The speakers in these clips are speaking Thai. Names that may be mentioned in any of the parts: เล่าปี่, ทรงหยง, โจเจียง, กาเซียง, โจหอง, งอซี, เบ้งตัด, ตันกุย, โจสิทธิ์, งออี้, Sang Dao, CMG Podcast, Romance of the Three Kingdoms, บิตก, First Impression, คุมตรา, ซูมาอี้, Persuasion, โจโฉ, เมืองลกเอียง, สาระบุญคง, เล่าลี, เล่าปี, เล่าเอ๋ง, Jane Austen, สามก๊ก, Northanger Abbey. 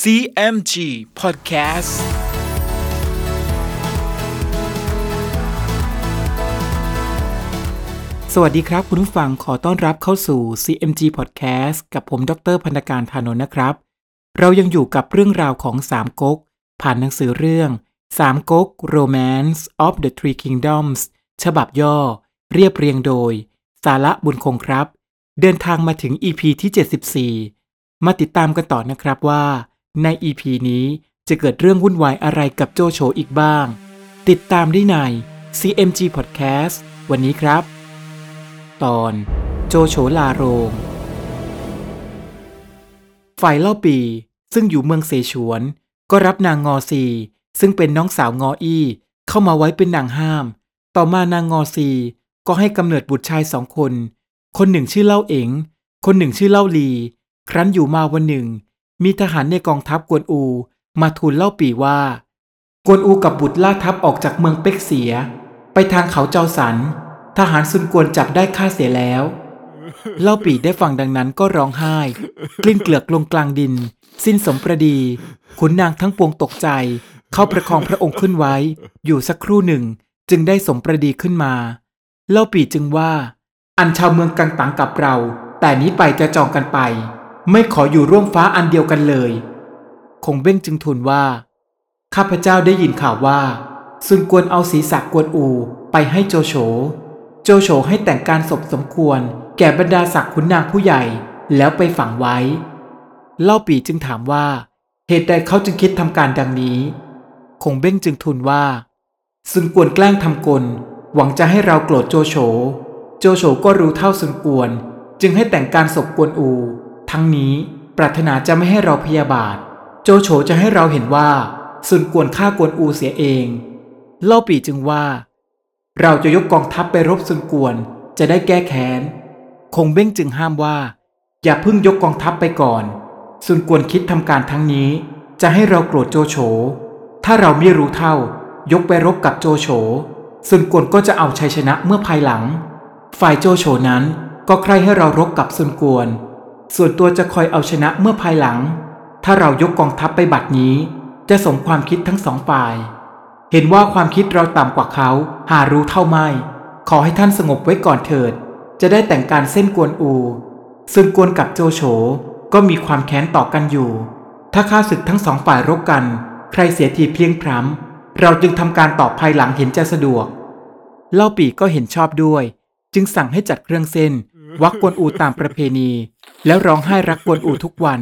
CMG Podcastสวัสดีครับคุณผู้ฟังขอต้อนรับเข้าสู่ CMG Podcast กับผมดร.พันธการ ธานนท์นะครับเรายังอยู่กับเรื่องราวของสามก๊กผ่านหนังสือเรื่องสามก๊ก Romance of the Three Kingdoms ฉบับย่อเรียบเรียงโดยสาระบุญคงครับเดินทางมาถึง EP ที่ 74มาติดตามกันต่อนะครับว่าใน EP นี้จะเกิดเรื่องวุ่นวายอะไรกับโจโฉอีกบ้างติดตามได้ใน CMG Podcast วันนี้ครับตอนโจโฉลาโรงฝ่ายเล่าปีซึ่งอยู่เมืองเสฉวนก็รับนางงอซีซึ่งเป็นน้องสาวงออี้เข้ามาไว้เป็นนางห้ามต่อมานางงอซีก็ให้กำเนิดบุตรชาย2คนคนหนึ่งชื่อเล่าเอ๋งคนหนึ่งชื่อเล่าลีครั้นอยู่มาวันหนึ่งมีทหารในกองทัพกวนอูมาทูลเล่าปีว่ากวนอูกับบุตรล่าทัพออกจากเมืองเป็กเสียไปทางเขาเจ้าสันทหารซุนกวนจับได้ฆ่าเสียแล้วเล่าปีได้ฟังดังนั้นก็ร้องไห้กลิ้งเกลือกลงกลางดินสิ้นสมประดีขุนนางทั้งปวงตกใจเข้าประคองพระองค์ขึ้นไว้อยู่สักครู่หนึ่งจึงได้สมประดีขึ้นมาเล่าปีจึงว่าอันชาวเมืองกังตังกับเราแต่นี้ไปจะจองกันไปไม่ขออยู่ร่วมฟ้าอันเดียวกันเลยคงเบ้งจึงทูลว่าข้าพเจ้าได้ยินข่าวว่าซุนกวนเอาศีรษะกวนอูไปให้โจโฉโจโฉให้แต่งการศพสมควรแก่บรรดาศักดิ์ขุนนางผู้ใหญ่แล้วไปฝังไว้เล่าปี่จึงถามว่าเหตุใดเขาจึงคิดทำการดังนี้คงเบ้งจึงทูลว่าซุนกวนแกล้งทำกลหวังจะให้เราโกรธโจโฉโจโฉก็รู้เท่าซุนกวนจึงให้แต่งการศพกวนอูทั้งนี้ปรารถนาจะไม่ให้เราพยาบาทโจโฉจะให้เราเห็นว่าซุนกวนฆ่ากวนอูเสียเองเล่าปี่จึงว่าเราจะยกกองทัพไปรบซุนกวนจะได้แก้แค้นคงเบ้งจึงห้ามว่าอย่าเพิ่งยกกองทัพไปก่อนซุนกวนคิดทำการทั้งนี้จะให้เราโกรธโจโฉถ้าเราไม่รู้เท่ายกไปรบกับโจโฉซุนกวนก็จะเอาชัยชนะเมื่อภายหลังฝ่ายโจโฉนั้นก็ใคร่ให้เรารบกับซุนกวนส่วนตัวจะคอยเอาชนะเมื่อภายหลังถ้าเรายกกองทัพไปบัดนี้จะสมความคิดทั้งสองฝ่ายเห็นว่าความคิดเราต่ำกว่าเขาหารู้เท่าไม่ขอให้ท่านสงบไว้ก่อนเถิดจะได้แต่งการเส้นกวนอูซุนกวนกับโจโฉก็มีความแค้นต่อกันอยู่ถ้าข้าศึกทั้งสองฝ่ายรบกันใครเสียทีเพียงพร้ำเราจึงทำการต่อภายหลังเห็นจะสะดวกเล่าปี่ก็เห็นชอบด้วยจึงสั่งให้จัดเครื่องเส้นวักกวนอูตามประเพณีแล้วร้องไห้รักกวนอูทุกวัน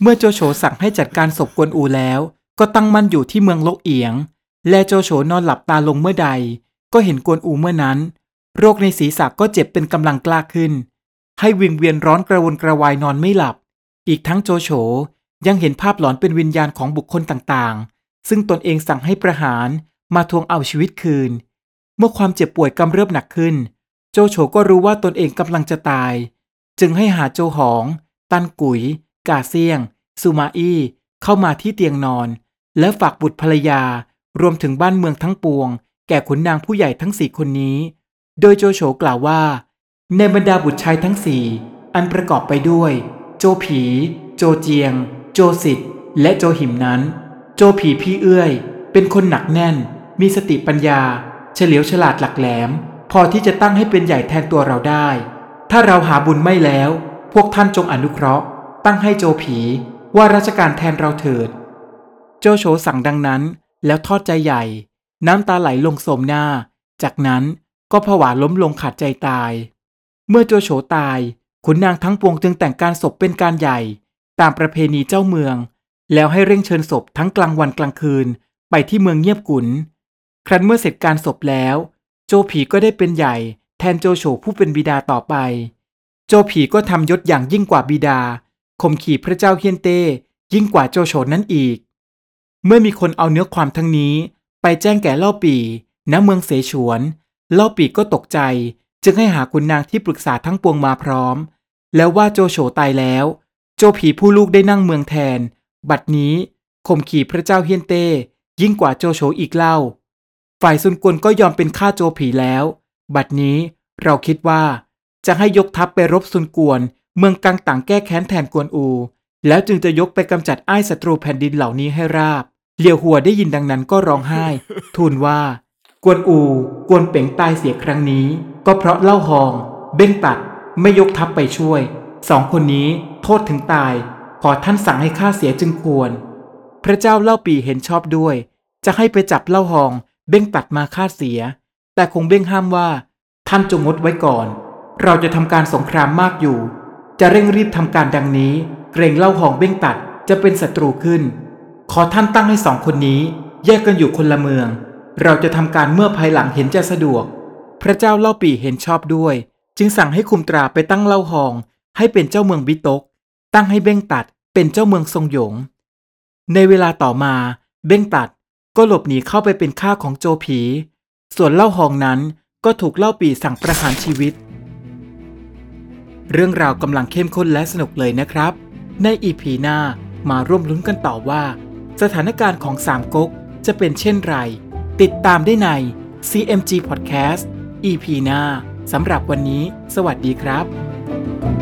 เมื่อโจโฉสั่งให้จัดการศพกวนอูแล้วก็ตั้งมั่นอยู่ที่เมืองลกเอียงและโจโฉนอนหลับตาลงเมื่อใดก็เห็นกวนอูเมื่อนั้นโรคในศีรษะก็เจ็บเป็นกำลังกล้าขึ้นให้วิงเวียนร้อนกระวนกระวายนอนไม่หลับอีกทั้งโจโฉยังเห็นภาพหลอนเป็นวิญญาณของบุคคลต่างๆซึ่งตนเองสั่งให้ประหารมาทวงเอาชีวิตคืนเมื่อความเจ็บป่วยกำเริบหนักขึ้นโจโฉก็รู้ว่าตนเองกำลังจะตายจึงให้หาโจหองตันกุยกาเซียงซูมาอี้เข้ามาที่เตียงนอนและฝากบุตรภรรยารวมถึงบ้านเมืองทั้งปวงแก่ขุนนางผู้ใหญ่ทั้ง4คนนี้โดยโจโฉกล่าวว่าในบรรดาบุตรชายทั้ง4อันประกอบไปด้วยโจผีโจเจียงโจสิทธิ์และโจหิมนั้นโจผีพี่เอื้อยเป็นคนหนักแน่นมีสติปัญญาเฉลียวฉลาดหลักแหลมพอที่จะตั้งให้เป็นใหญ่แทนตัวเราได้ถ้าเราหาบุญไม่แล้วพวกท่านจงอนุเคราะห์ตั้งให้โจผีว่าราชการแทนเราเถิดโจโฉสั่งดังนั้นแล้วทอดใจใหญ่น้ำตาไหลลงโสมหน้าจากนั้นก็ผวาล้มลงขาดใจตายเมื่อโจโฉตายขุนนางทั้งปวงจึงแต่งการศพเป็นการใหญ่ตามประเพณีเจ้าเมืองแล้วให้เร่งเชิญศพทั้งกลางวันกลางคืนไปที่เมืองเงียบกุนครั้นเมื่อเสร็จการศพแล้วโจผีก็ได้เป็นใหญ่แทนโจโฉผู้เป็นบิดาต่อไปโจผีก็ทำยศอย่างยิ่งกว่าบิดาข่มขี่พระเจ้าเฮียนเต้ยิ่งกว่าโจโฉนั้นอีกเมื่อมีคนเอาเนื้อความทั้งนี้ไปแจ้งแก่เล่าปี่ณเมืองเสฉวนเล่าปี่ก็ตกใจจึงให้หาขุนนางที่ปรึกษาทั้งปวงมาพร้อมแล้วว่าโจโฉตายแล้วโจผีผู้ลูกได้นั่งเมืองแทนบัดนี้ข่มขี่พระเจ้าเฮียนเต้ยิ่งกว่าโจโฉอีกเล่าฝ่ายซุนกวนก็ยอมเป็นข้าโจผีแล้วบัดนี้เราคิดว่าจะให้ยกทัพไปรบซุนกวนเมืองกังต่างแก้แค้นแทนกวนอู แล้วจึงจะยกไปกำจัดอ้ายศัตรูแผ่นดินเหล่านี้ให้ราบเหลียวหัวได้ยินดังนั้นก็ร้องไห้ทูลว่ากวนอูกวนเป่งตายเสียครั้งนี้ก็เพราะเล่าหองเบ้งตัดไม่ยกทัพไปช่วยสองคนนี้โทษถึงตายขอท่านสั่งให้ฆ่าเสียจึงควรพระเจ้าเล่าปี่เห็นชอบด้วยจะให้ไปจับเล่าหองเบ้งตัดมาฆ่าเสียแต่คงเบ้งห้ามว่าท่านจงงดไว้ก่อนเราจะทำการสงครามมากอยู่จะเร่งรีบทำการดังนี้เกรงเล่าหองเบ้งตัดจะเป็นศัตรูขึ้นขอท่านตั้งให้สองคนนี้แยกกันอยู่คนละเมืองเราจะทำการเมื่อภายหลังเห็นจะสะดวกพระเจ้าเล่าปี่เห็นชอบด้วยจึงสั่งให้คุมตราไปตั้งเล่าหองให้เป็นเจ้าเมืองบิตกตั้งให้เบ้งตัดเป็นเจ้าเมืองทรงหยงในเวลาต่อมาเบ้งตัดก็หลบหนีเข้าไปเป็นข้าของโจผีส่วนเล่าหองนั้นก็ถูกเล่าปี่สั่งประหารชีวิตเรื่องราวกำลังเข้มข้นและสนุกเลยนะครับในอีพีหน้ามาร่วมลุ้นกันต่อว่าสถานการณ์ของสามก๊กจะเป็นเช่นไรติดตามได้ใน CMG Podcast EP หน้าสำหรับวันนี้สวัสดีครับ